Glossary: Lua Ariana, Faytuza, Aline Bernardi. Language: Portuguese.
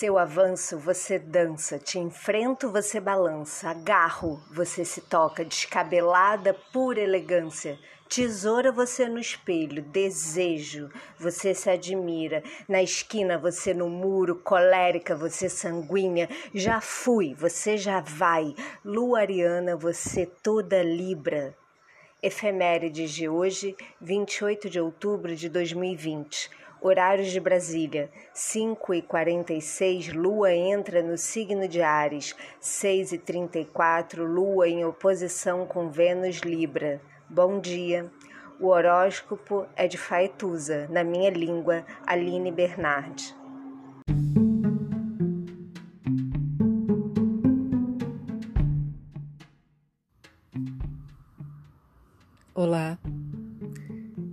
Seu avanço, você dança, te enfrento, você balança, agarro, você se toca, descabelada, pura elegância, tesoura você no espelho, desejo, você se admira, na esquina você no muro, colérica você sanguínea, já fui, você já vai, Lua Ariana, você toda libra. Efemérides de hoje, 28 de outubro de 2020. Horários de Brasília, 5h46, Lua entra no signo de Áries, 6h34, Lua em oposição com Vênus Libra. Bom dia. O horóscopo é de Faytuza, na minha língua, Aline Bernardi. Olá.